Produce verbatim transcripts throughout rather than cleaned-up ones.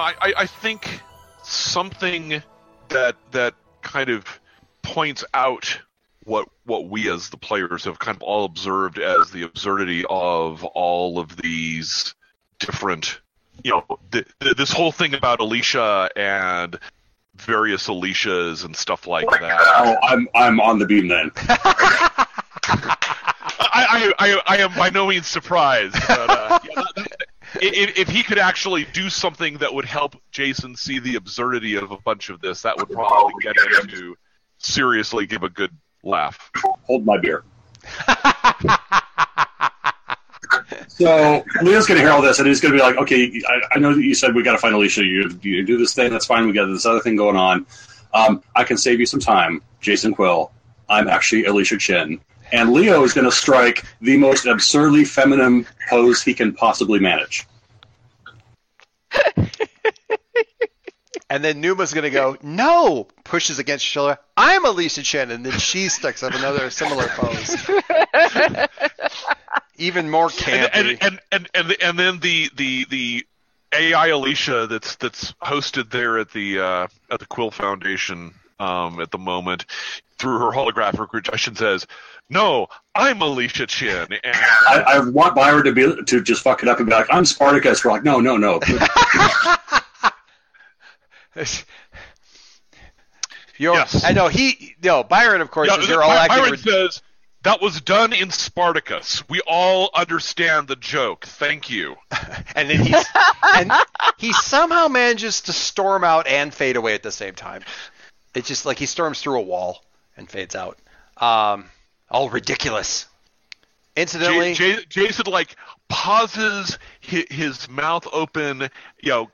I, I think something that that kind of points out what what we as the players have kind of all observed as the absurdity of all of these different, you know, th- th- this whole thing about Alicia and various Alicias and stuff like oh that. Oh, I'm I'm on the beam then. I, I, I, I am by no means surprised. But, uh, yeah, that, that, If, if he could actually do something that would help Jason see the absurdity of a bunch of this, that would probably get him to seriously give a good laugh. Hold my beer. So Leo's going to hear all this, and he's going to be like, okay, I, I know that you said we got to find Alicia. You, you do this thing, that's fine. We got this other thing going on. Um, I can save you some time, Jason Quill. I'm actually Alicia Chen. And Leo is going to strike the most absurdly feminine pose he can possibly manage. And then Numa's going to go, no, pushes against her shoulder. I'm Alicia Chen. And then she sticks up another similar pose. Even more campy. And, and, and, and, and, and then the, the, the A I Alicia that's that's hosted there at the uh, at the Quill Foundation um, at the moment, through her holographic projection, says, no, I'm Alicia Chin. And I, I want Byron to be to just fuck it up and be like, I'm Spartacus. We're like, no, no, no. Yes. I know he, no, Byron, of course, yeah, is your all acting. Byron re- says, that was done in Spartacus. We all understand the joke. Thank you. And then he's, and he somehow manages to storm out and fade away at the same time. It's just like he storms through a wall and fades out. Um, all ridiculous. Incidentally, J- J- Jason like pauses his, his mouth open, you know,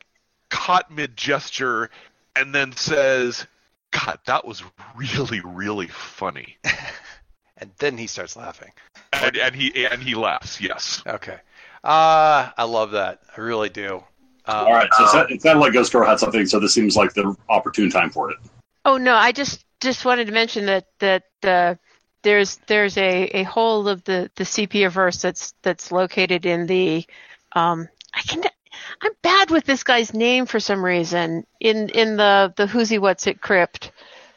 caught mid gesture, and then says, "God, that was really, really funny." And then he starts laughing. And, and he and he laughs. Yes. Okay. Uh, I love that. I really do. Um, all right. So um, it sounded like Ghost Girl had something. So this seems like the opportune time for it. Oh no! I just. Just wanted to mention that that uh, there's there's a, a whole of the the C P-averse that's that's located in the um, I can I'm bad with this guy's name for some reason in in the the who's he what's it crypt.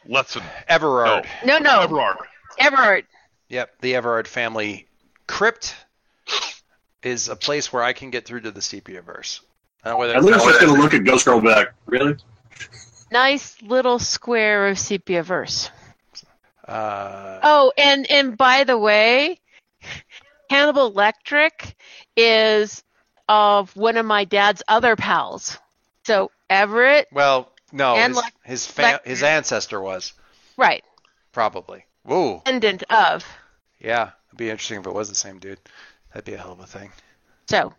Letson. Everard. No, no, no. Everard. Everard. Yep, the Everard family crypt is a place where I can get through to the C P-averse. I don't know whether it's just going to look at Ghost Girl back. Really? Nice little square of sepia-verse. Uh, oh, and, and by the way, Hannibal Electric is of one of my dad's other pals. So Everett. Well, no, his Le- his, fa- his ancestor was. Right. Probably. Whoa. Descendant of. Yeah, it'd be interesting if it was the same dude. That'd be a hell of a thing. So.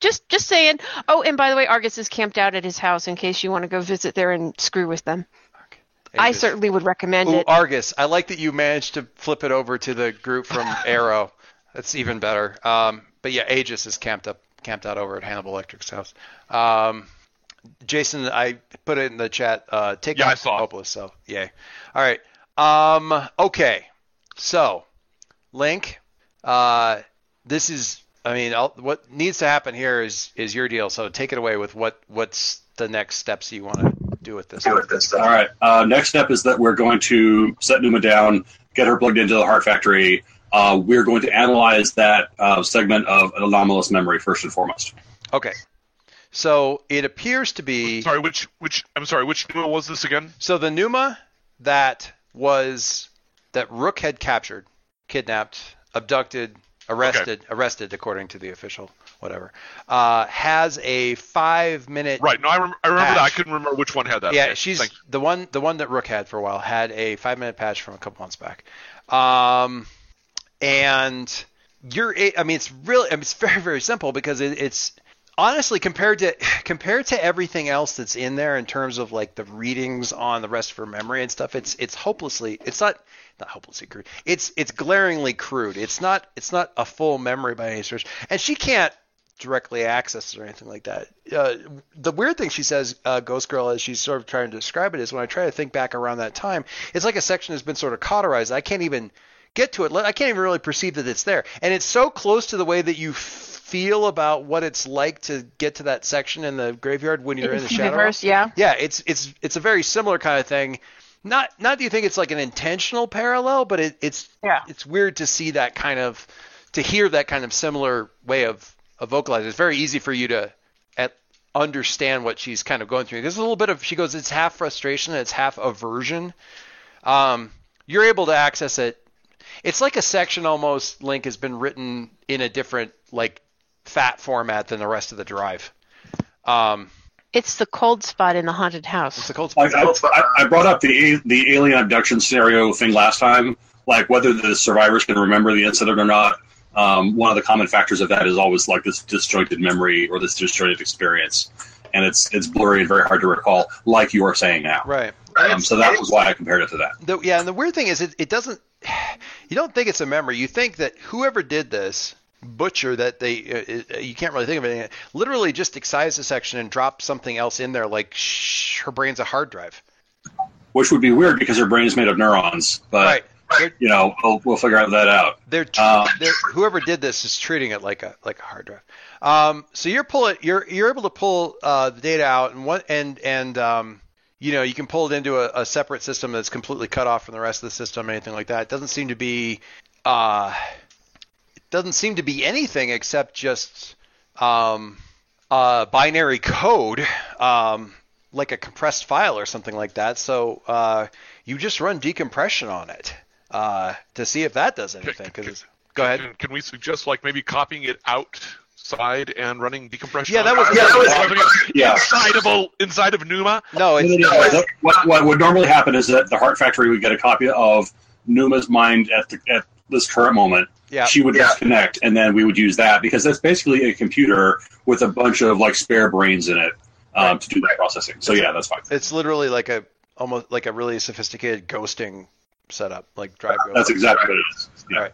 Just just saying. Oh, and by the way, Argus is camped out at his house in case you want to go visit there and screw with them. Okay. I certainly would recommend Ooh, it. Argus, I like that you managed to flip it over to the group from Arrow. That's even better. Um, but yeah, Aegis is camped up, camped out over at Hannibal Electric's house. Um, Jason, I put it in the chat. Uh, take yeah, I saw hopeless, so yay. All right. Um, okay. So, Link, uh, this is... I mean, I'll, what needs to happen here is, is your deal. So take it away with what, what's the next steps you want to do with this. Do with this. All right. Uh, next step is that we're going to set Pneuma down, get her plugged into the Heart Factory. Uh, we're going to analyze that uh, segment of anomalous memory first and foremost. Okay. So it appears to be. Sorry, which which I'm sorry, which Pneuma was this again? So the Pneuma that was that Rook had captured, kidnapped, abducted, arrested, okay. arrested according to the official whatever, uh, has a five-minute right. No, I, rem- I remember patch. that. I couldn't remember which one had that. Yeah, okay. she's Thank the you. one. The one that Rook had for a while had a five-minute patch from a couple months back, um, and you're. I mean, it's really. I mean, it's very, very simple because it, it's. Honestly, compared to compared to everything else that's in there in terms of like the readings on the rest of her memory and stuff, it's it's hopelessly it's not not hopelessly crude. It's it's glaringly crude. It's not it's not a full memory by any stretch, and she can't directly access it or anything like that. Uh, the weird thing she says, uh, Ghost Girl, as she's sort of trying to describe it, is when I try to think back around that time, it's like a section has been sort of cauterized. I can't even get to it. I can't even really perceive that it's there, and it's so close to the way that you feel about what it's like to get to that section in the graveyard when you're it's in the shadow universe, yeah yeah it's it's it's a very similar kind of thing. Not not do you think it's like an intentional parallel, but it, it's yeah it's weird to see that kind of to hear that kind of similar way of of vocalizing. It's very easy for you to at understand what she's kind of going through. There's a little bit of, she goes, it's half frustration, it's half aversion. Um you're able to access it. It's like a section almost, Link, has been written in a different, like, fat format than the rest of the drive. Um, it's the cold spot in the haunted house. It's the cold spot. I, I, I brought up the the alien abduction scenario thing last time, like whether the survivors can remember the incident or not. Um, one of the common factors of that is always like this disjointed memory or this disjointed experience, and it's it's blurry and very hard to recall, like you are saying now. Right. Um, so that was why I compared it to that. The, yeah, and the weird thing is it, it doesn't – you don't think it's a memory. You think that whoever did this butcher that they uh, – you can't really think of anything. Literally just excised a section and dropped something else in there, like shh, her brain's a hard drive. Which would be weird because her brain is made of neurons. But, right. you know, we'll, we'll figure out that out. They're, tr- um, they're whoever did this is treating it like a like a hard drive. Um, so you're pulling, you're you're able to pull uh, the data out and what and and um, – you know, you can pull it into a, a separate system that's completely cut off from the rest of the system, anything like that. It doesn't seem to be, uh, it doesn't seem to be anything except just um, uh, binary code, um, like a compressed file or something like that. So uh, you just run decompression on it uh, to see if that does anything. Can, can, go ahead. Can, can we suggest, like, maybe copying it out? Side and running decompression. Yeah, that was, yeah, that was yeah. inside of inside of Pneuma. No, it's, no, no, no. What, what would normally happen is that the Heart Factory would get a copy of Numa's mind at the, at this current moment. Yeah. She would yeah. disconnect, and then we would use that because that's basically a computer with a bunch of like spare brains in it um, right. to do that processing. So yeah, that's fine. It's literally like a almost like a really sophisticated ghosting setup, like drive. Yeah, that's exactly what it is. Yeah. All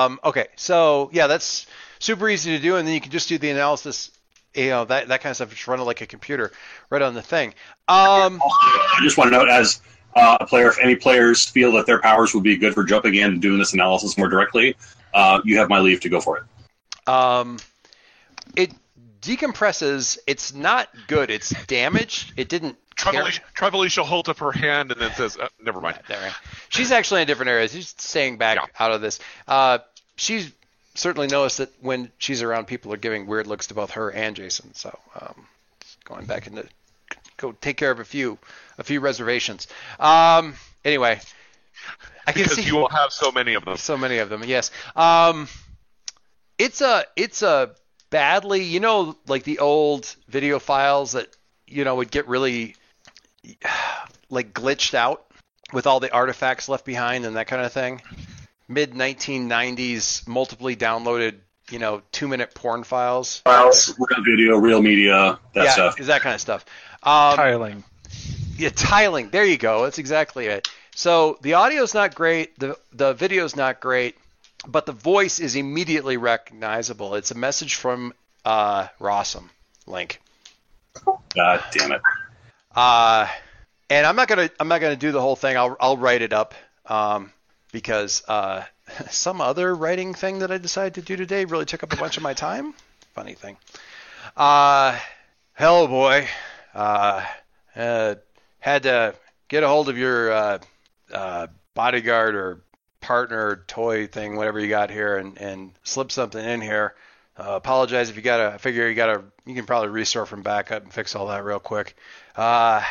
right. Um, okay. So yeah, that's. Super easy to do, and then you can just do the analysis, you know, that that kind of stuff. Just run it like a computer, right on the thing. Um, I just want to note, as a player, if any players feel that their powers would be good for jumping in and doing this analysis more directly, uh, you have my leave to go for it. Um, it decompresses. It's not good. It's damaged. It didn't. Trivialis holds up her hand and then says, oh, "Never mind." Yeah, right. She's actually in a different area. She's staying back yeah. out of this. Uh, she's. Certainly notice that when she's around, people are giving weird looks to both her and Jason. So um, going back into go take care of a few a few reservations. Um, anyway, I can because see you will have so many of them. So many of them, yes. Um, it's a it's a badly, you know, like the old video files that you know would get really like glitched out with all the artifacts left behind and that kind of thing. Mid nineteen nineties, multiply downloaded, you know, two-minute porn files. Files, real video, real media, that yeah, stuff. Yeah, that kind of stuff. Um, tiling. Yeah, tiling. There you go. That's exactly it. So the audio's not great. The the video's not great, but the voice is immediately recognizable. It's a message from uh, Rossum Link. God damn it. Uh, and I'm not gonna I'm not gonna do the whole thing. I'll I'll write it up. Um. Because uh, some other writing thing that I decided to do today really took up a bunch of my time. Funny thing. Uh, hello, boy. Uh, uh, had to get a hold of your uh, uh, bodyguard or partner toy thing, whatever you got here, and, and slip something in here. Uh, apologize if you got to. I figure you got to. You can probably restore from backup and fix all that real quick. Uh,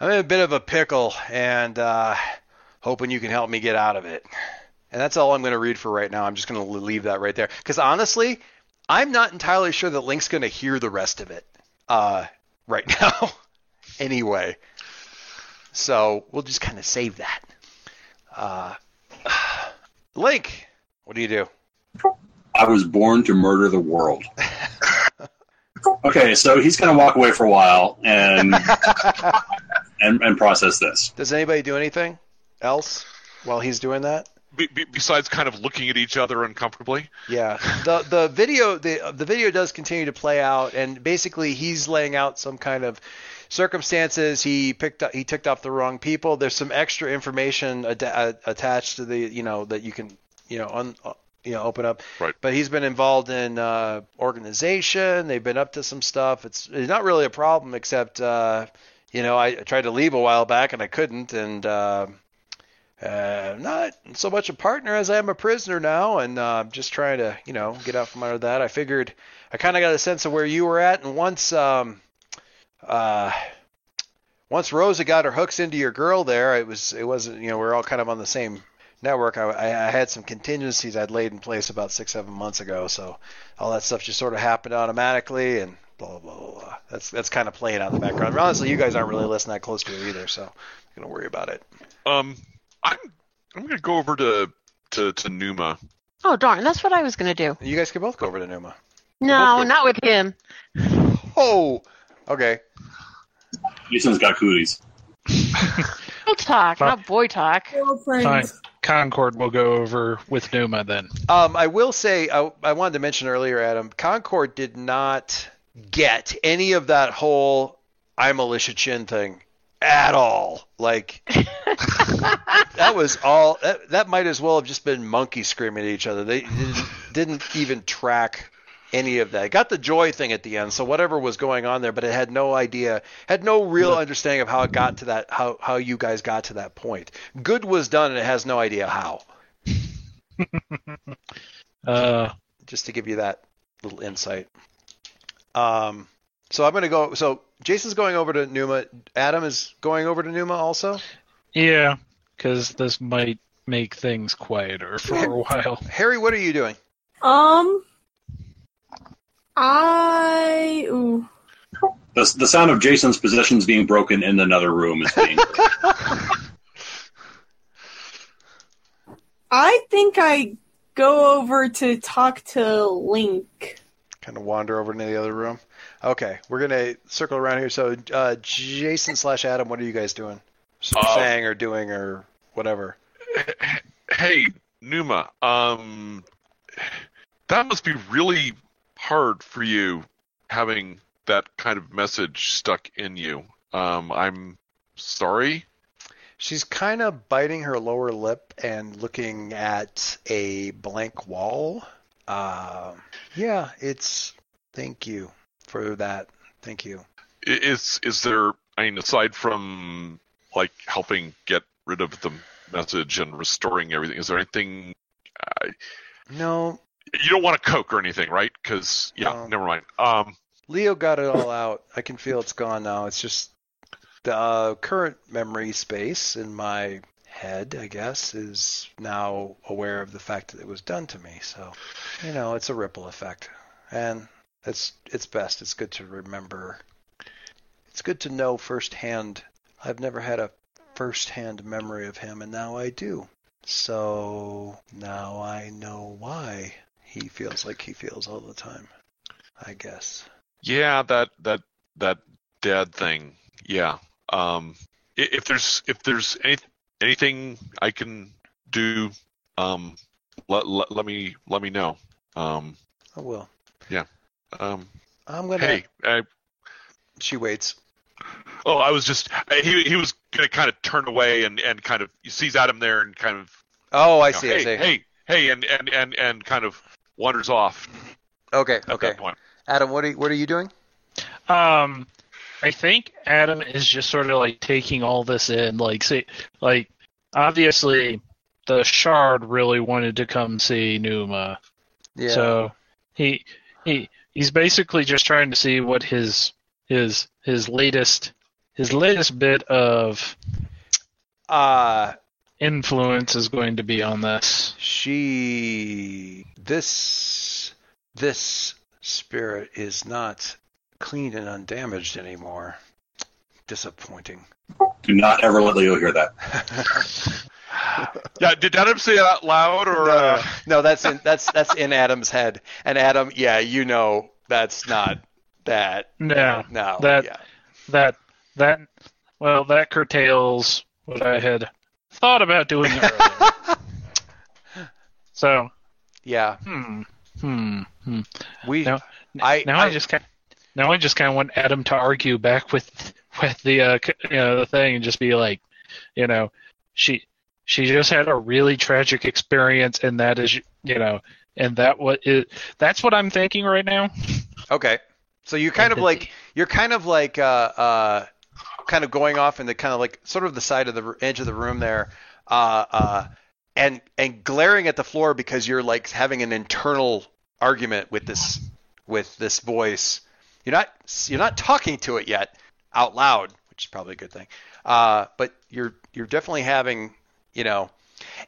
I'm in a bit of a pickle, and. Uh, Hoping you can help me get out of it. And that's all I'm going to read for right now. I'm just going to leave that right there. Because honestly, I'm not entirely sure that Link's going to hear the rest of it uh, right now anyway. So we'll just kind of save that. Uh, Link, what do you do? I was born to murder the world. Okay, so he's going to walk away for a while and, and and process this. Does anybody do anything else while he's doing that? Be, be, besides kind of looking at each other uncomfortably? Yeah. The the video the the video does continue to play out, and basically he's laying out some kind of circumstances. He picked up, he ticked off the wrong people. There's some extra information ad- ad- attached to the, you know, that you can, you know, un, you know, open up. Right. But he's been involved in uh, organization. They've been up to some stuff. It's, it's not really a problem, except, uh, you know, I tried to leave a while back and I couldn't. And uh, uh, I'm not so much a partner as I am a prisoner now. And uh, I'm just trying to, you know, get out from under that. I figured I kind of got a sense of where you were at. And once, um, uh, once Rosa got her hooks into your girl there, it was, it wasn't, you know, we're all kind of on the same network. I, I had some contingencies I'd laid in place about six, seven months ago, so all that stuff just sort of happened automatically, and blah, blah, blah, blah. That's that's kind of playing out in the background. But honestly, you guys aren't really listening that close to it either, so I'm gonna worry about it. Um, I'm I'm gonna go over to to to Pneuma. Oh darn, that's what I was gonna do. You guys can both go over to Pneuma. No, not with him. Oh, okay. Jason's got cooties. Girl talk, Fine. Not boy talk. Fine. Concord will go over with Pneuma then. Um, I will say, I, I wanted to mention earlier, Adam, Concord did not get any of that whole I'm Alicia Chin thing at all. Like, that was all, that, that might as well have just been monkey screaming at each other. They didn't, didn't even track any of that. Got the joy thing at the end, so whatever was going on there, but it had no idea, had no real yeah. understanding of how it got to that, how how you guys got to that point. Good was done, and it has no idea how. uh, Just to give you that little insight. Um, so I'm going to go, so Jason's going over to Pneuma. Adam is going over to Pneuma also? Yeah, because this might make things quieter for a while. Harry, what are you doing? Um... I. Ooh. The the sound of Jason's possessions being broken in another room is being. I think I go over to talk to Link. Kind of wander over into the other room. Okay, we're gonna circle around here. So, uh, Jason slash Adam, what are you guys doing? Uh, saying or doing or whatever. Hey, Pneuma. Um, that must be really hard for you, having that kind of message stuck in you. Um, I'm sorry. She's kind of biting her lower lip and looking at a blank wall. Uh, yeah, it's... Thank you for that. Thank you. Is, is there... I mean, aside from, like, helping get rid of the message and restoring everything, is there anything... Uh, no... You don't want a Coke or anything, right? Because, yeah, no. Never mind. Um, Leo got it all out. I can feel it's gone now. It's just the uh, current memory space in my head, I guess, is now aware of the fact that it was done to me. So, you know, it's a ripple effect. And it's, it's best. It's good to remember. It's good to know firsthand. I've never had a firsthand memory of him, and now I do. So now I know why he feels like he feels all the time, I guess. Yeah, that that that dad thing. Yeah. Um, if there's if there's any, anything I can do, um, let, let let me let me know. Um, I will. Yeah. Um, I'm gonna. Hey, I... she waits. Oh, I was just he he was gonna kind of turn away and, and kind of he sees Adam there and kind of. Oh, I you know, see. Hey, I see. hey, hey, and, and, and, and kind of wanders off. Okay. At okay. That point. Adam, what are what are you doing? Um, I think Adam is just sort of like taking all this in. Like, see, like obviously the Shard really wanted to come see Pneuma. Yeah. So he he he's basically just trying to see what his his his latest his latest bit of uh influence is going to be on this. She... This... This spirit is not clean and undamaged anymore. Disappointing. Do not ever let Leo hear that. Yeah, did Adam say that loud? Or no, uh... no that's, in, that's, that's in Adam's head. And Adam, yeah, you know that's not that. No. No, that, yeah. that, that, well, that curtails what I had thought about doing earlier. So. Yeah. Hmm. Hmm. hmm. We, now, I, now I, I just kind of, now I just kind of want Adam to argue back with with the uh, you know, the thing and just be like, you know, she she just had a really tragic experience, and that is, you know, and that what is that's what I'm thinking right now. Okay, so you're kind of like you're kind of like uh, uh kind of going off in the kind of like sort of the side of the edge of the room there, uh uh and and glaring at the floor because you're like having an internal argument with this with this voice. You're not you're not talking to it yet out loud, which is probably a good thing. Uh, but you're you're definitely having, you know,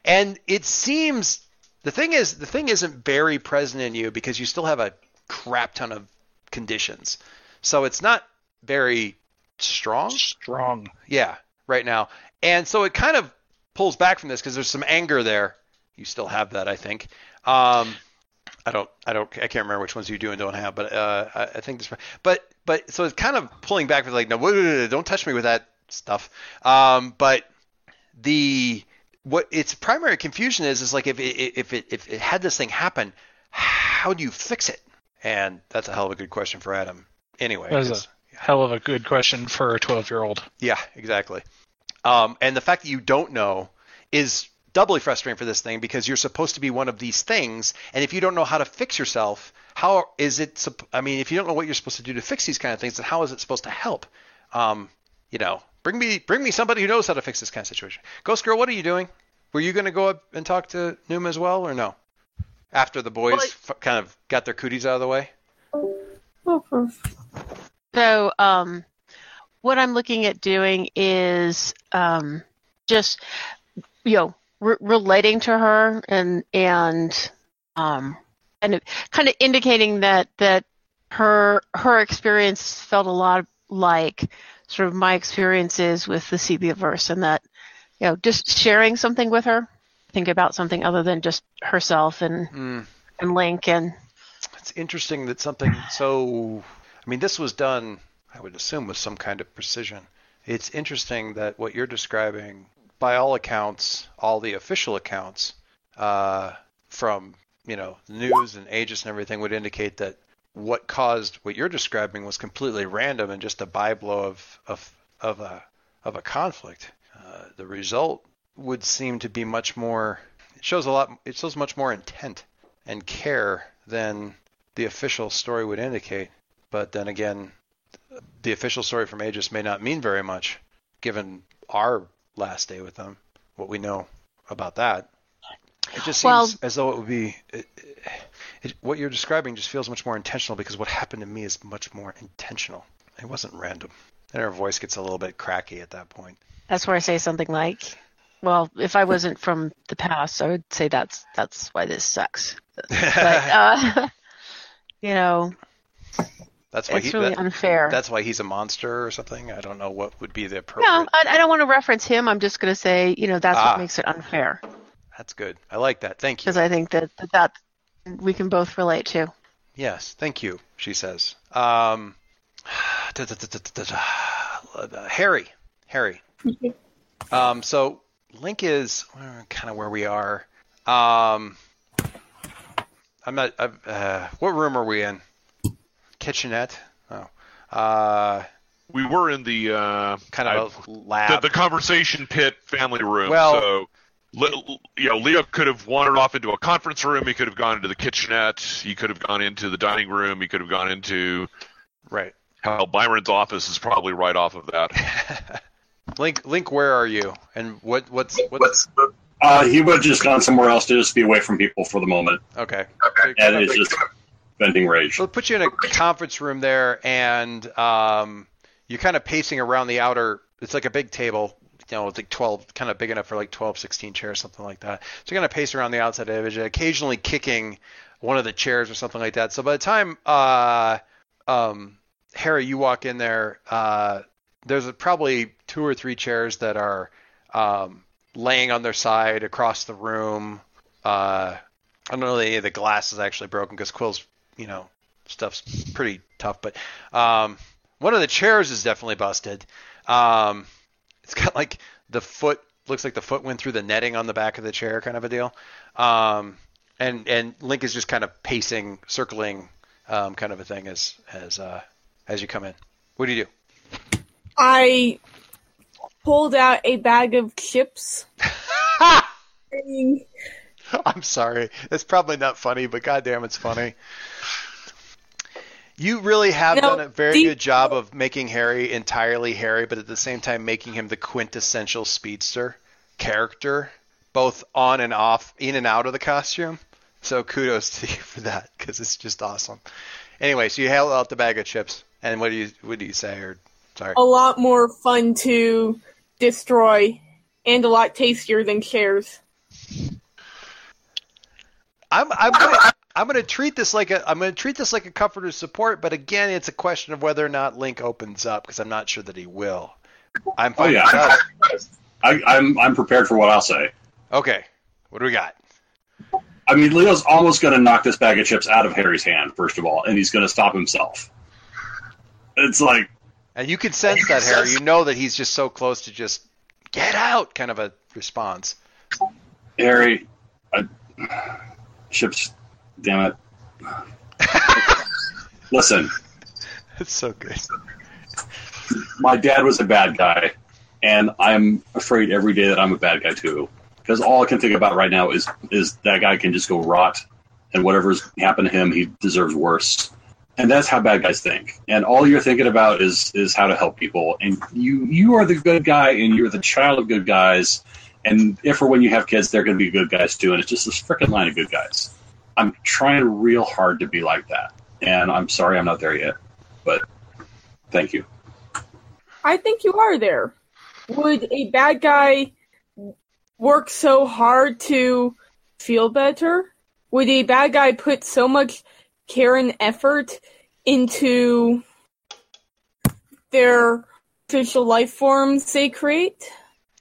and it seems the thing is the thing isn't very present in you because you still have a crap ton of conditions, so it's not very strong. Strong. Yeah, right now, and so it kind of pulls back from this because there's some anger there. You still have that, I think. Um, I don't, I don't, I can't remember which ones you do and don't have, but uh, I, I think this, but, but, so it's kind of pulling back with like, no, wait, wait, wait, don't touch me with that stuff. Um, but the, what its primary confusion is, is like, if it, if it, if it had this thing happen, how do you fix it? And that's a hell of a good question for Adam. Anyway. That's a yeah. hell of a good question for a twelve year old. Yeah, exactly. Um, and the fact that you don't know is doubly frustrating for this thing because you're supposed to be one of these things, and if you don't know how to fix yourself, how is it – I mean, if you don't know what you're supposed to do to fix these kind of things, then how is it supposed to help? Um, you know, bring me bring me somebody who knows how to fix this kind of situation. Ghost Girl, what are you doing? Were you going to go up and talk to Pneuma as well or no? After the boys well, I... f- kind of got their cooties out of the way? So um, what I'm looking at doing is um, just, you know, Re- relating to her and and um and kind of indicating that that her her experience felt a lot like sort of my experiences with the C B verse, and that, you know, just sharing something with her, think about something other than just herself and mm. and Link. And it's interesting that something so, I mean, this was done, I would assume, with some kind of precision. It's interesting that what you're describing, by all accounts, all the official accounts uh, from, you know, news and Aegis and everything would indicate that what caused what you're describing was completely random and just a by-blow of of of a of a conflict. Uh, the result would seem to be much more. It shows a lot. It shows much more intent and care than the official story would indicate. But then again, the official story from Aegis may not mean very much, given our last day with them, what we know about that. It just seems well, as though it would be it, it, what you're describing just feels much more intentional, because what happened to me is much more intentional. It wasn't random. And her voice gets a little bit cracky at that point. That's where I say something like, well, if I wasn't from the past, I would say that's that's why this sucks. But uh you know, That's why it's he, really that, unfair. That's why he's a monster or something. I don't know what would be the appropriate. No, I, I don't want to reference him. I'm just going to say, you know, that's ah, what makes it unfair. That's good. I like that. Thank you. Because I think that, that that we can both relate to. Yes, thank you. She says, um, da, da, da, da, da, da, Harry, Harry. um, so Link is uh, kind of where we are. Um, I'm not. Uh, what room are we in? Kitchenette. Oh. Uh, we were in the uh, kind of I, lab. The, the conversation pit family room. Well, so, you know, Leo could have wandered off into a conference room. He could have gone into the kitchenette. He could have gone into the dining room. He could have gone into. Right. Hell, Byron's office is probably right off of that. Link, Link, where are you? And what? What's? What's? Uh, he would have just gone somewhere else to just be away from people for the moment. Okay. Okay. And it's just. Bending rage. We'll put you in a conference room there, and um, you're kind of pacing around the outer. It's like a big table, you know, it's like twelve, kind of big enough for like twelve, sixteen chairs, something like that. So you're going to pace around the outside of it, occasionally kicking one of the chairs or something like that. So by the time uh, um, Harry, you walk in there, uh, there's probably two or three chairs that are um, laying on their side across the room. Uh, I don't know that any of the glass is actually broken because Quill's, you know, stuff's pretty tough. But um, one of the chairs is definitely busted. Um, it's got like the foot, looks like the foot went through the netting on the back of the chair kind of a deal. Um, and, and Link is just kind of pacing, circling um, kind of a thing as, as, uh, as you come in. What do you do? I pulled out a bag of chips. I'm sorry. It's probably not funny, but goddamn, it's funny. You really have no, done a very the- good job of making Harry entirely Harry, but at the same time making him the quintessential speedster character, both on and off, in and out of the costume. So kudos to you for that, because it's just awesome. Anyway, so you hail out the bag of chips, and what do you what do you say? Or sorry, a lot more fun to destroy, and a lot tastier than chairs. I'm I'm gonna, I'm gonna treat this like a I'm gonna treat this like a comforter support, but again, it's a question of whether or not Link opens up because I'm not sure that he will. I'm fine. Oh yeah, I'm, I, I'm I'm prepared for what I'll say. Okay, what do we got? I mean, Leo's almost gonna knock this bag of chips out of Harry's hand first of all, and he's gonna stop himself. It's like, and you can sense that, Harry. You know that he's just so close to just get out kind of a response. Harry, I. Chips, damn it. Listen. That's so good. My dad was a bad guy, and I'm afraid every day that I'm a bad guy too. Because all I can think about right now is is that guy can just go rot, and whatever's happened to him, he deserves worse. And that's how bad guys think. And all you're thinking about is is how to help people. And you, you are the good guy, and you're the child of good guys. And if or when you have kids, they're going to be good guys too. And it's just this frickin' line of good guys. I'm trying real hard to be like that. And I'm sorry I'm not there yet. But thank you. I think you are there. Would a bad guy work so hard to feel better? Would a bad guy put so much care and effort into their official life forms they create?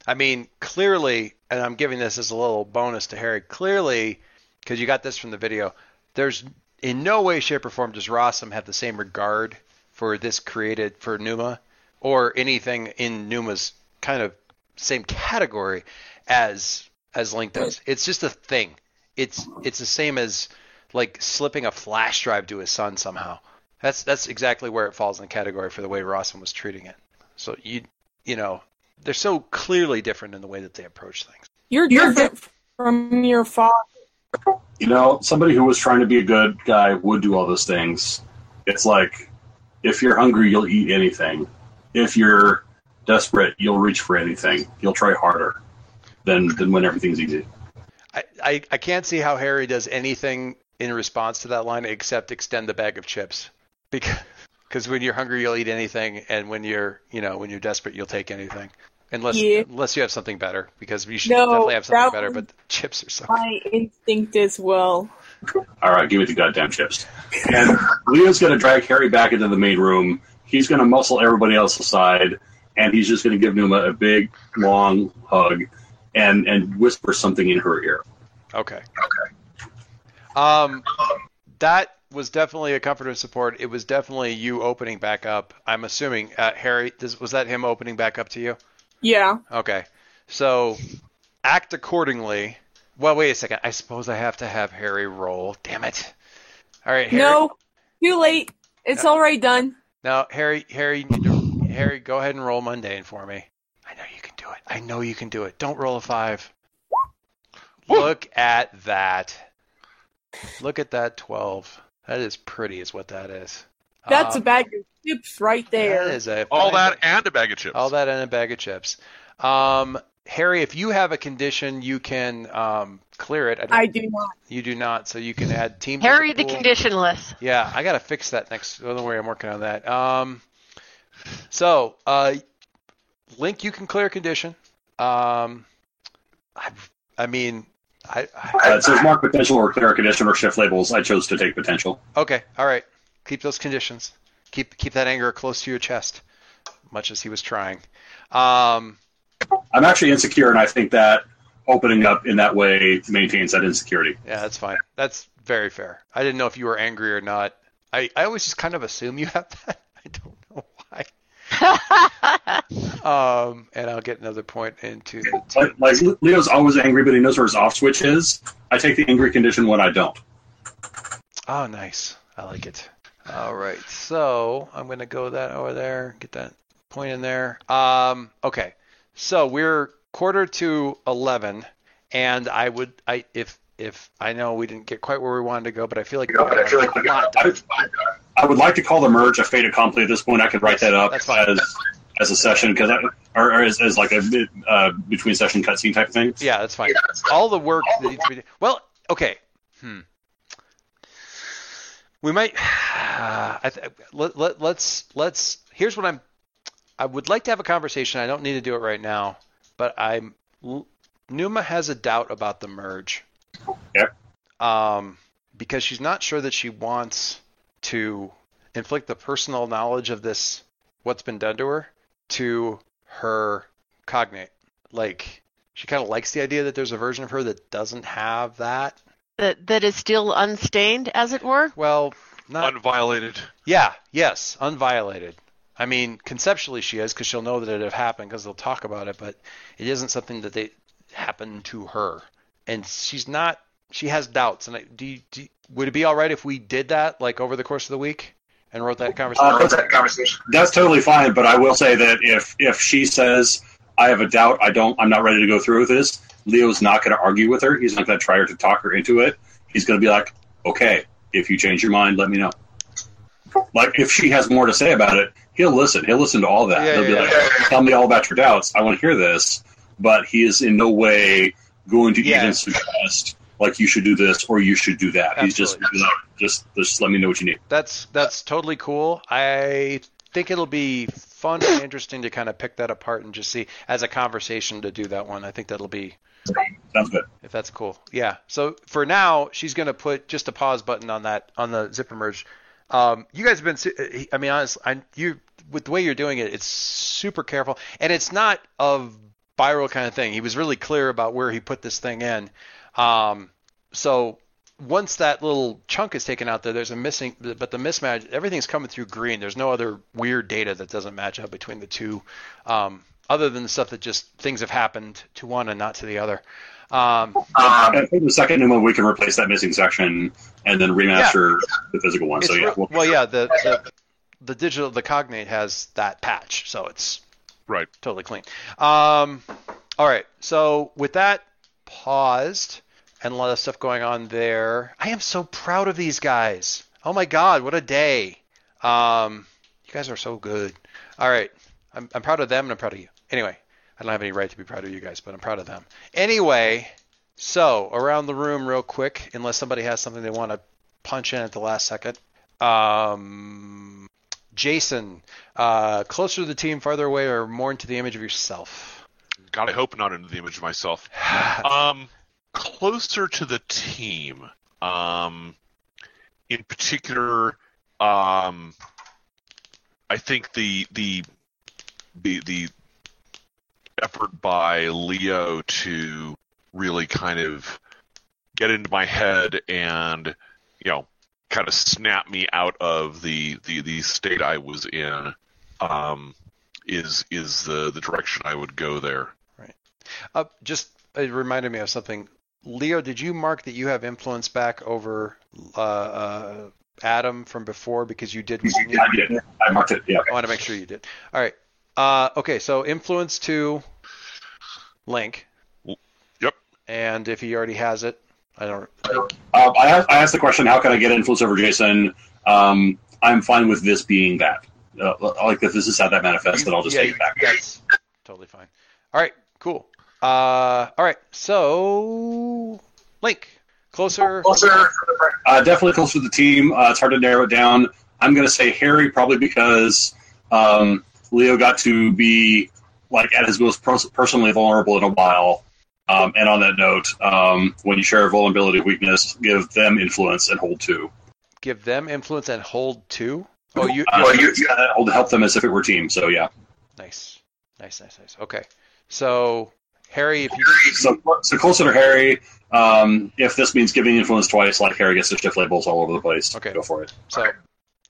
I mean, clearly, and I'm giving this as a little bonus to Harry, clearly, because you got this from the video, there's in no way, shape, or form does Rossum have the same regard for this created for Pneuma or anything in Pneuma's kind of same category as as Link does. It's just a thing. It's it's the same as like slipping a flash drive to his son somehow. That's that's exactly where it falls in the category for the way Rossum was treating it. So you you know. They're so clearly different in the way that they approach things. You're different from your father. You know, somebody who was trying to be a good guy would do all those things. It's like, if you're hungry, you'll eat anything. If you're desperate, you'll reach for anything. You'll try harder than, than when everything's easy. I, I, I can't see how Harry does anything in response to that line except extend the bag of chips. Because... Because when you're hungry, you'll eat anything, and when you're, you know, when you're desperate, you'll take anything, unless yeah. unless you have something better. Because you should no, definitely have something better. But the chips are something. My instinct as well. All right, give me the goddamn chips. And Leo's gonna drag Harry back into the main room. He's gonna muscle everybody else aside, and he's just gonna give Pneuma a big, long hug, and and whisper something in her ear. Okay. Okay. Um, that. Was definitely a comfort and support. It was definitely you opening back up. I'm assuming, uh, Harry, this, was that him opening back up to you? Yeah. Okay. So act accordingly. Well, wait a second. I suppose I have to have Harry roll. Damn it. All right, Harry. No, too late. It's no. already done. Now, Harry, Harry, Harry, go ahead and roll mundane for me. I know you can do it. I know you can do it. Don't roll a five. Look at that. Look at that twelve. That is pretty, is what that is. That's um, a bag of chips right there. That is a all that of, and a bag of chips. All that and a bag of chips. Um, Harry, if you have a condition, you can um, clear it. I, I do not. You do not, so you can add team. Harry, the, the conditionless. Yeah, I got to fix that next. Don't worry, I'm working on that. Um, so, uh, Link, you can clear condition. Um, I, I mean, I, I uh, it says mark potential or clear condition or shift labels. I chose to take potential. Okay, all right. Keep those conditions. Keep keep that anger close to your chest, much as he was trying. Um, I'm actually insecure, and I think that opening up in that way maintains that insecurity. Yeah, that's fine. That's very fair. I didn't know if you were angry or not. I, I always just kind of assume you have that. I don't know why. um, and I'll get another point into the team. Like, like Leo's always angry, but he knows where his off switch is. I take the angry condition when I don't. Oh, nice. I like it. All right, so I'm going to go that over there, get that point in there. Um, okay, so we're quarter to eleven, and I would, I if if I know we didn't get quite where we wanted to go, but I feel like no, I, I feel like we got, I, I would like to call the merge a fait accompli at this point. I could write that up as as a session, because or, or as, as like a uh, between session cutscene type of thing. Yeah, that's fine. Yeah, that's fine. All the work All that needs to be done. Well, okay. Hmm. We might. Uh, I th- let, let, let's let's. Here's what I'm. I would like to have a conversation. I don't need to do it right now, but I'm. Pneuma has a doubt about the merge. Yep. Um, because she's not sure that she wants to inflict the personal knowledge of this, what's been done to her, to her cognate. Like, she kind of likes the idea that there's a version of her that doesn't have that. That that is still unstained, as it were? Well, not... Unviolated. Yeah, yes, unviolated. I mean, conceptually she is, because she'll know that it have happened, because they'll talk about it, but it isn't something that they happened to her. And she's not... She has doubts. And I, do, you, do you, would it be all right if we did that, like, over the course of the week, and wrote that conversation? Uh, wrote that conversation. That's totally fine, but I will say that if, if she says, I have a doubt, I don't, I'm not ready to go through with this... Leo's not going to argue with her. He's not going to try her to talk her into it. He's going to be like, okay, if you change your mind, let me know. Like, if she has more to say about it, he'll listen. He'll listen to all that. Yeah, He'll yeah, be yeah. like, tell me all about your doubts. I want to hear this. But he is in no way going to yeah. even suggest, like, you should do this or you should do that. Absolutely. He's just, you know, just, just let me know what you need. That's, that's totally cool. I think it'll be fun and interesting to kind of pick that apart and just see, as a conversation, to do that one. I think that'll be... Sounds good. If that's cool. Yeah. So for now, she's going to put just a pause button on that, on the zipper merge. Um, you guys have been, I mean, honestly, I, you, with the way you're doing it, it's super careful, and it's not a viral kind of thing. He was really clear about where he put this thing in. Um, so once that little chunk is taken out there, there's a missing, but the mismatch, everything's coming through green. There's no other weird data that doesn't match up between the two. Um, Other than the stuff that just things have happened to one and not to the other. Um, um, in the second one, we can replace that missing section and then remaster yeah. the physical one. It's so yeah. We'll, well, yeah, the, the the digital, the cognate has that patch, so it's right, totally clean. Um, all right, so with that paused and a lot of stuff going on there, I am so proud of these guys. Oh my God, what a day! Um, you guys are so good. All right, I'm I'm proud of them and I'm proud of you. Anyway, I don't have any right to be proud of you guys, but I'm proud of them. Anyway, so around the room real quick, unless somebody has something they want to punch in at the last second. Um, Jason, uh, closer to the team, farther away, or more into the image of yourself? God, I hope not into the image of myself. um, closer to the team. Um, in particular, um, I think the the the the effort by Leo to really kind of get into my head and, you know, kind of snap me out of the, the, the state I was in um, is is the, the direction I would go there. Right. Uh, just it reminded me of something. Leo, did you mark that you have influence back over uh, uh, Adam from before because you did? Yeah, I did. I marked it. Yeah. I want to make sure you did. All right. Uh, okay, so influence to Link. Yep. And if he already has it, I don't. Uh, I asked, I asked the question, how can I get influence over Jason? Um, I'm fine with this being that. Uh, like if this is how that manifests, then I'll just yeah, take it back. That's totally fine. All right, cool. Uh, all right, so Link, closer. Closer. Uh, definitely closer to the team. Uh, it's hard to narrow it down. I'm going to say Harry, probably because. Um, Leo got to be like at his most personally vulnerable in a while. Um, and on that note, um, when you share vulnerability, weakness, give them influence and hold two. Give them influence and hold two? Oh, you, uh, you, you hold, help them as if it were team. So yeah. Nice, nice, nice, nice. Okay, so Harry, if you didn't... so, so closer to Harry. Um, if this means giving influence twice, like Harry gets to shift labels all over the place. Okay, go for it. So okay.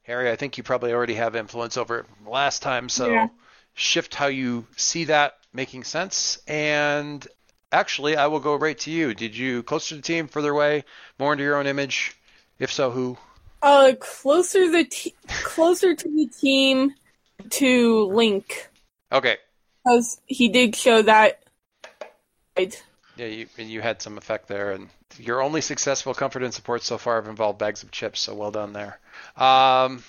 Harry, I think you probably already have influence over it from last time. So yeah. Shift how you see that making sense. And actually, I will go right to you. Did you closer to the team, further away, more into your own image? If so, who? Uh, closer the te- closer to the team to Link. Okay. Because he did show that. Yeah, you you had some effect there, and your only successful comfort and support so far have involved bags of chips. So well done there. Um,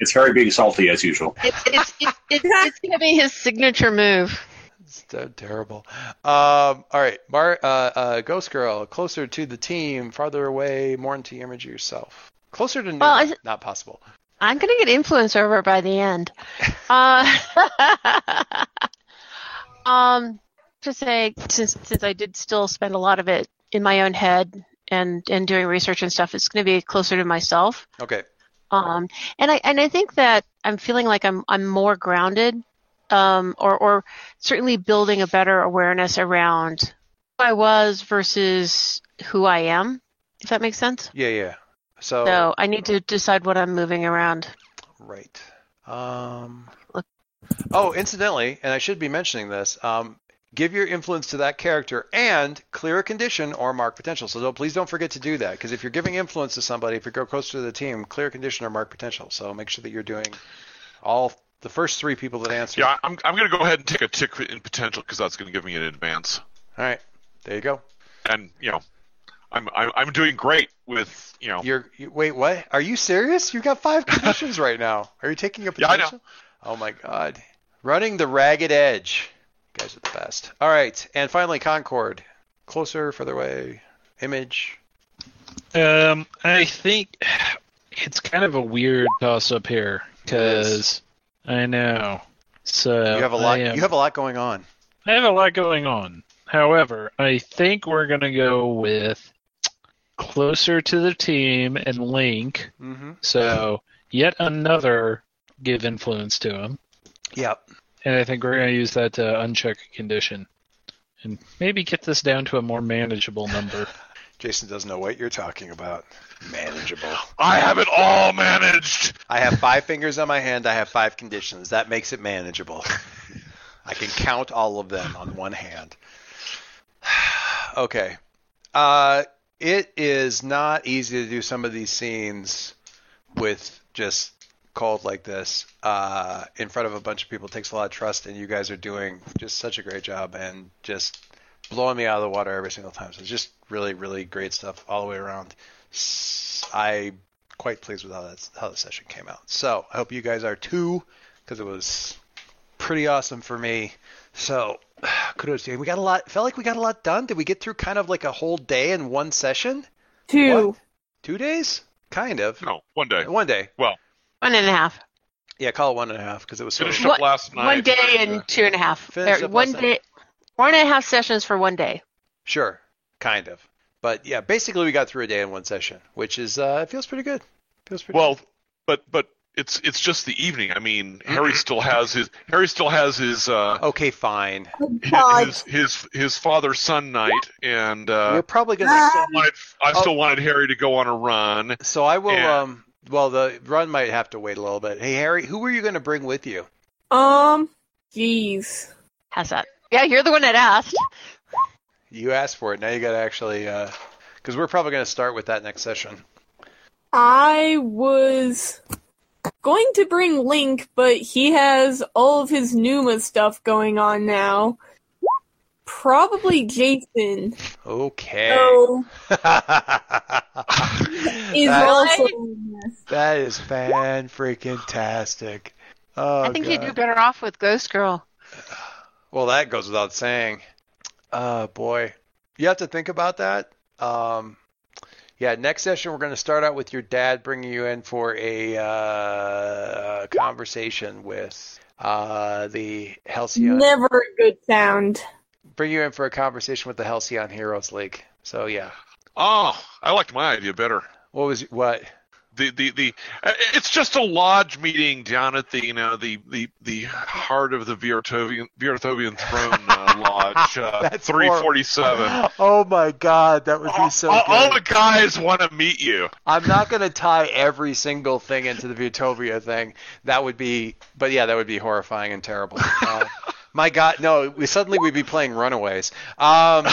it's Harry being salty as usual. It, it's it's, it's, it's going to be his signature move. It's so terrible. Um, all right, Mar- uh, uh, Ghost Girl, closer to the team, farther away, more into your image of yourself. Closer to well, new, not possible. I'm going to get influence over by the end. Uh, um, to say, since since I did still spend a lot of it in my own head and, and doing research and stuff, it's going to be closer to myself. Okay. Um, and I and I think that I'm feeling like I'm I'm more grounded, um, or or certainly building a better awareness around who I was versus who I am. If that makes sense. Yeah. Yeah. So, so I need to decide what I'm moving around. Right. Um, oh, incidentally, and I should be mentioning this, um, give your influence to that character and clear a condition or mark potential. So don't, please don't forget to do that, because if you're giving influence to somebody, if you go closer to the team, clear a condition or mark potential. So make sure that you're doing all the first three people that answer. Yeah, I'm I'm going to go ahead and take a tick in potential, because that's going to give me an advance. All right. There you go. And, you know. I'm I'm doing great with, you know. You're you, wait, what? Are you serious? You've got five conditions right now. Are you taking a potential? Yeah, I know. Oh my God, running the ragged edge. You guys are the best. All right, and finally Concord, closer, further away, image. Um, I think it's kind of a weird toss up here because I know. So you have a lot. Am, you have a lot going on. I have a lot going on. However, I think we're gonna go with closer to the team and Link, mm-hmm. So yet another give influence to him. Yep. And I think we're going to use that to uncheck a condition and maybe get this down to a more manageable number. Jason doesn't know what you're talking about. Manageable. I have it all managed! I have five fingers on my hand, I have five conditions. That makes it manageable. I can count all of them on one hand. Okay. Uh... It is not easy to do some of these scenes with just cold like this uh, in front of a bunch of people. It takes a lot of trust, and you guys are doing just such a great job and just blowing me out of the water every single time. So it's just really, really great stuff all the way around. I'm quite pleased with how, that's, how the session came out. So I hope you guys are too, because it was pretty awesome for me. So kudos to you. We got a lot. Felt like we got a lot done. Did we get through kind of like a whole day in one session? Two. What? Two days? Kind of. No, one day. One day. Well, one and a half. Yeah, call it one and a half because it was finished up last night. One day and two and a half. Finished up one day. One and a half sessions for one day. Sure, kind of. But yeah, basically we got through a day in one session, which is uh, it feels pretty good. Feels pretty. Well, good. but but. It's it's just the evening. I mean, Harry still has his Harry still has his uh, okay, fine. His his his father son night, and uh, we're probably gonna. I still, wanted, I still oh. wanted Harry to go on a run. So I will. And... Um, well, the run might have to wait a little bit. Hey, Harry, who were you gonna bring with you? Um, geez, how's that? Yeah, you're the one that asked. You asked for it. Now you gotta actually, uh, because we're probably gonna start with that next session. I was. Going to bring Link, but he has all of his Pneuma stuff going on now. Probably Jason. Okay. So, is that, also that is fan-freaking-tastic. Oh, I think God. You'd do better off with Ghost Girl. Well, that goes without saying. Oh, boy. You have to think about that. Um, yeah, next session we're going to start out with your dad bringing you in for a uh, conversation with uh, the Halcyon. Never a good sound. Bring you in for a conversation with the Halcyon Heroes League. So yeah. Oh, I liked my idea better. What was what? The the the it's just a lodge meeting down at the you know the the, the heart of the Vyrtovian Vyrtovian Throne uh, lodge uh, three forty-seven. Oh my God, that would be so. All, good. all the guys want to meet you. I'm not gonna tie every single thing into the Vyrtovia thing. That would be, but yeah, that would be horrifying and terrible. Uh, my God, no! We, suddenly we'd be playing Runaways, um,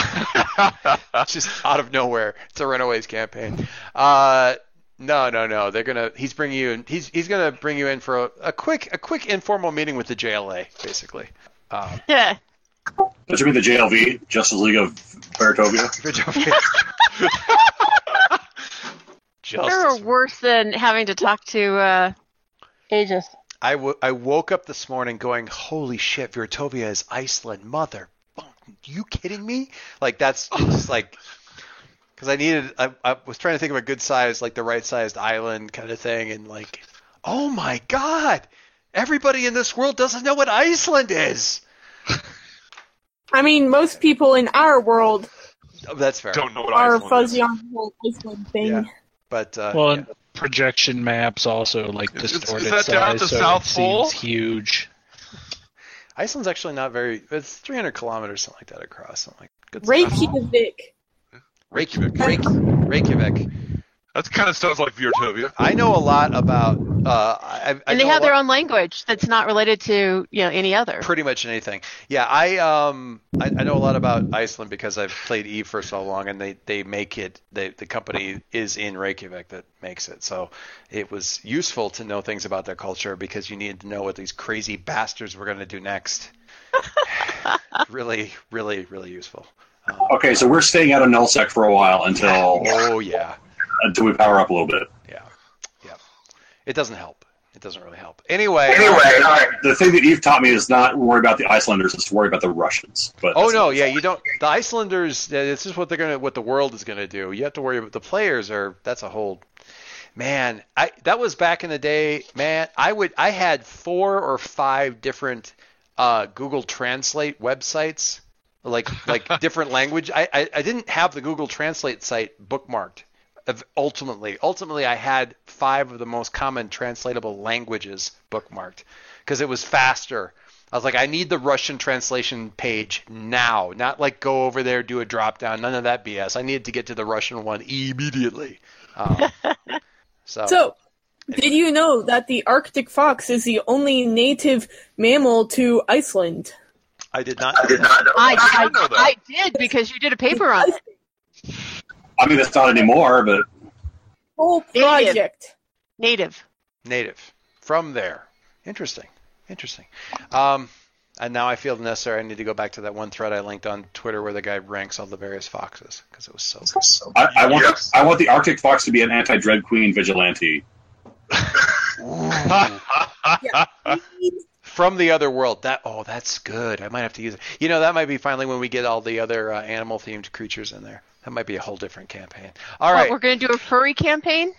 just out of nowhere. It's a Runaways campaign. Uh, No, no, no. They're gonna. He's bringing you in. He's he's gonna bring you in for a, a quick a quick informal meeting with the J L A, basically. Um, yeah. Don't you mean the J L V, Justice League of Vyrtovia? Vyrtovia. They're worse than having to talk to uh, Aegis. I, w- I woke up this morning going, holy shit, Vyrtovia is Iceland, mother. Are you kidding me? Like that's just like. Because I needed, I, I was trying to think of a good size, like the right sized island kind of thing. And like, oh my God, everybody in this world doesn't know what Iceland is. I mean, most people in our world oh, that's fair. Don't know what are Iceland fuzzy is. On the whole Iceland thing. Yeah. But, uh, well, yeah. And projection maps also like distorted size, down to so South it Pole? Seems huge. Iceland's actually not very, it's three hundred kilometers, something like that across. I'm like, good Reykjavik. Reykjavik. Reykjavik. Reykjavik. That kind of sounds like Vyrtovia. I know a lot about. Uh, I, I and they have their own language that's not related to you know any other. Pretty much anything. Yeah, I um I, I know a lot about Iceland because I've played Eve for so long, and they, they make it. They, the company is in Reykjavik that makes it, so it was useful to know things about their culture because you needed to know what these crazy bastards were going to do next. Really, really, really useful. Okay, so we're staying out of Nullsec for a while until oh yeah, until we power up a little bit. Yeah, yeah. It doesn't help. It doesn't really help. Anyway, anyway, right. The thing that Eve taught me is not worry about the Icelanders; it's to worry about the Russians. But oh no, yeah, you don't. The Icelanders. This is what they're gonna, what the world is gonna do. You have to worry about the players. Are that's a whole man. I that was back in the day, man. I would. I had four or five different uh, Google Translate websites. Like like different language. I, I, I didn't have the Google Translate site bookmarked. Ultimately, ultimately I had five of the most common translatable languages bookmarked because it was faster. I was like, I need the Russian translation page now, not like go over there, do a drop down, none of that B S. I needed to get to the Russian one immediately. Um, so. so- Did you know that the Arctic fox is the only native mammal to Iceland? I did not. I did not know. I, I, I, know that. I did because you did a paper on it. I mean, it's not anymore, but whole project native, native from there. Interesting, interesting. Um, and now I feel necessary. I need to go back to that one thread I linked on Twitter where the guy ranks all the various foxes because it was so. so I, I want. Yes. I want the Arctic fox to be an anti-Dread Queen vigilante. Yeah. From the other world. That oh, that's good. I might have to use it. You know, that might be finally when we get all the other uh, animal-themed creatures in there. That might be a whole different campaign. All right, what, we're going to do a furry campaign.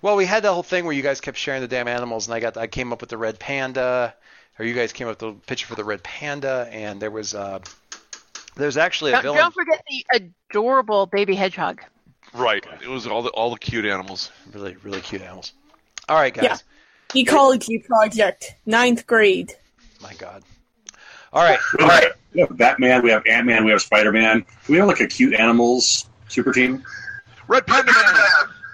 Well, we had the whole thing where you guys kept sharing the damn animals, and I got I came up with the red panda, or you guys came up with the picture for the red panda, and there was uh, there's actually a don't, villain. Don't forget the adorable baby hedgehog. Right. It was all the all the cute animals. Really, really cute animals. All right, guys. Yeah. Ecology Project, ninth grade. My God. All right. All right. We have Batman, we have Ant-Man, we have Spider-Man. Do we have like a cute animals super team? Red Panda Man!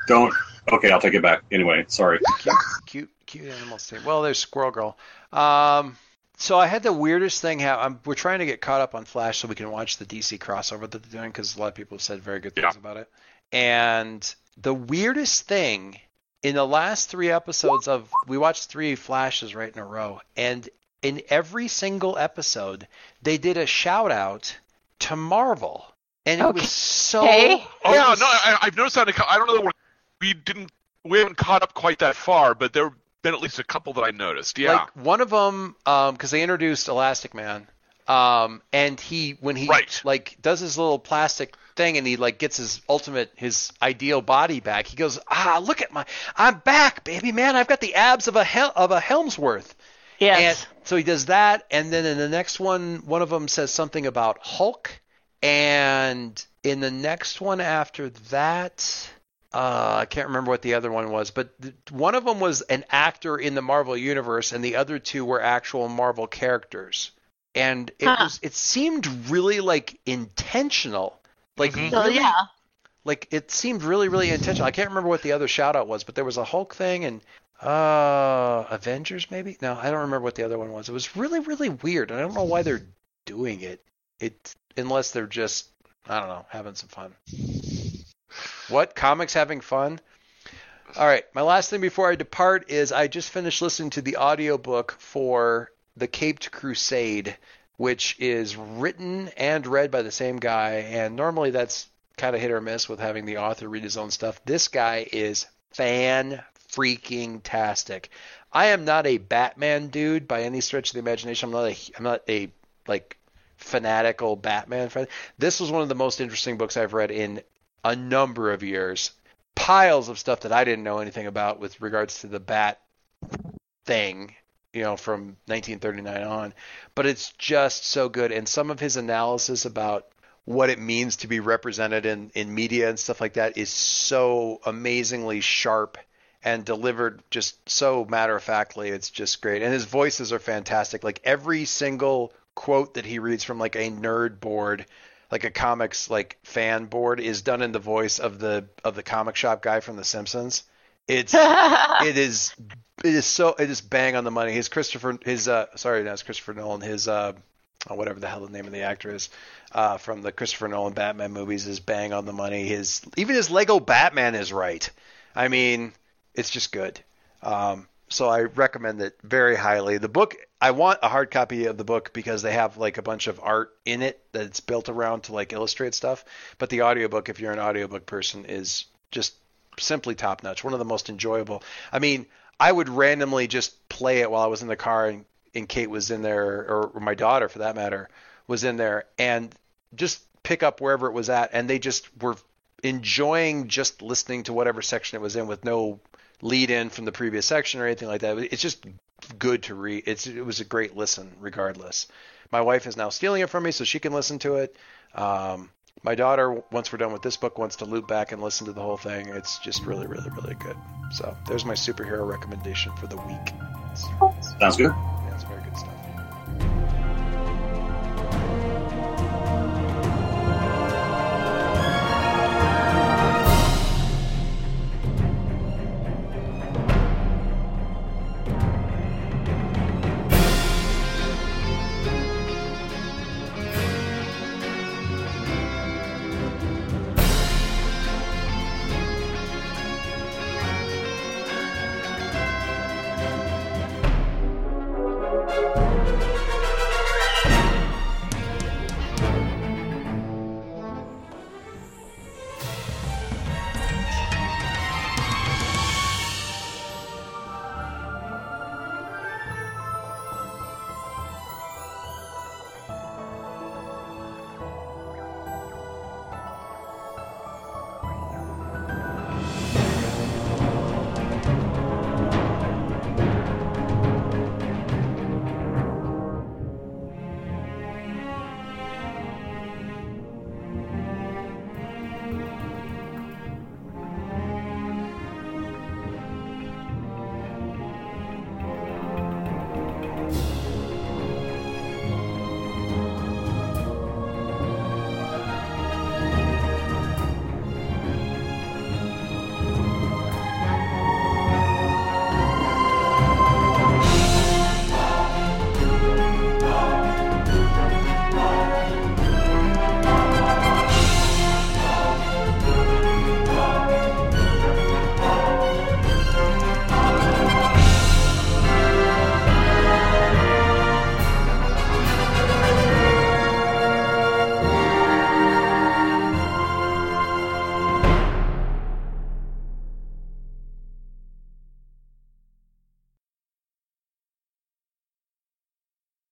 Don't. Okay, I'll take it back. Anyway, sorry. Cute, cute, cute animals team. Well, there's Squirrel Girl. Um, so I had the weirdest thing happen. We're trying to get caught up on Flash so we can watch the D C crossover that they're doing because a lot of people have said very good things yeah. about it. And the weirdest thing. In the last three episodes of, we watched three Flashes right in a row, and in every single episode, they did a shout out to Marvel, and it okay. was so. Oh was, yeah, no, I, I've noticed that. I don't know that we didn't, we haven't caught up quite that far, but there have been at least a couple that I noticed. Yeah, like one of them, because um, they introduced Elastic Man, um, and he when he right. like does his little plastic thing and he like gets his ultimate, his ideal body back, he goes, ah, look at my, I'm back, baby man. I've got the abs of a hel- of a Helmsworth. Yes. And so he does that. And then in the next one, one of them says something about Hulk. And in the next one after that, uh, I can't remember what the other one was, but th- one of them was an actor in the Marvel Universe and the other two were actual Marvel characters. And it huh. was, it seemed really like intentional. Like, mm-hmm. really, so, yeah. like it seemed really, really intentional. I can't remember what the other shout out was, but there was a Hulk thing and uh, Avengers maybe? No, I don't remember what the other one was. It was really, really weird. And I don't know why they're doing it. It unless they're just, I don't know, having some fun. What? Comics having fun? All right. My last thing before I depart is I just finished listening to the audiobook for The Caped Crusade, which is written and read by the same guy. And normally that's kind of hit or miss with having the author read his own stuff. This guy is fan-freaking-tastic. I am not a Batman dude by any stretch of the imagination. I'm not a, I'm not a like fanatical Batman fan. This was one of the most interesting books I've read in a number of years. Piles of stuff that I didn't know anything about with regards to the Bat thing, you know, from nineteen thirty-nine on. But it's just so good. And some of his analysis about what it means to be represented in, in media and stuff like that is so amazingly sharp and delivered just so matter-of-factly. It's just great. And his voices are fantastic. Like every single quote that he reads from like a nerd board, like a comics like fan board, is done in the voice of the of the comic shop guy from The Simpsons. It's it is it is so it is bang on the money. His Christopher his uh sorry, that's Christopher Nolan. His uh Oh, whatever the hell the name of the actor is, uh, from the Christopher Nolan Batman movies is bang on the money. His even his Lego Batman is right. I mean, it's just good. Um, so I recommend it very highly. The book, I want a hard copy of the book because they have like a bunch of art in it that it's built around to like illustrate stuff. But the audiobook, if you're an audiobook person, is just simply top notch. One of the most enjoyable. I mean, I would randomly just play it while I was in the car and and Kate was in there, or my daughter for that matter, was in there, and just pick up wherever it was at. And they just were enjoying just listening to whatever section it was in with no lead in from the previous section or anything like that. It's just good to read. It's, it was a great listen regardless. My wife is now stealing it from me so she can listen to it. Um, my daughter, once we're done with this book, wants to loop back and listen to the whole thing. It's just really, really, really good. So there's my superhero recommendation for the week. Sounds good.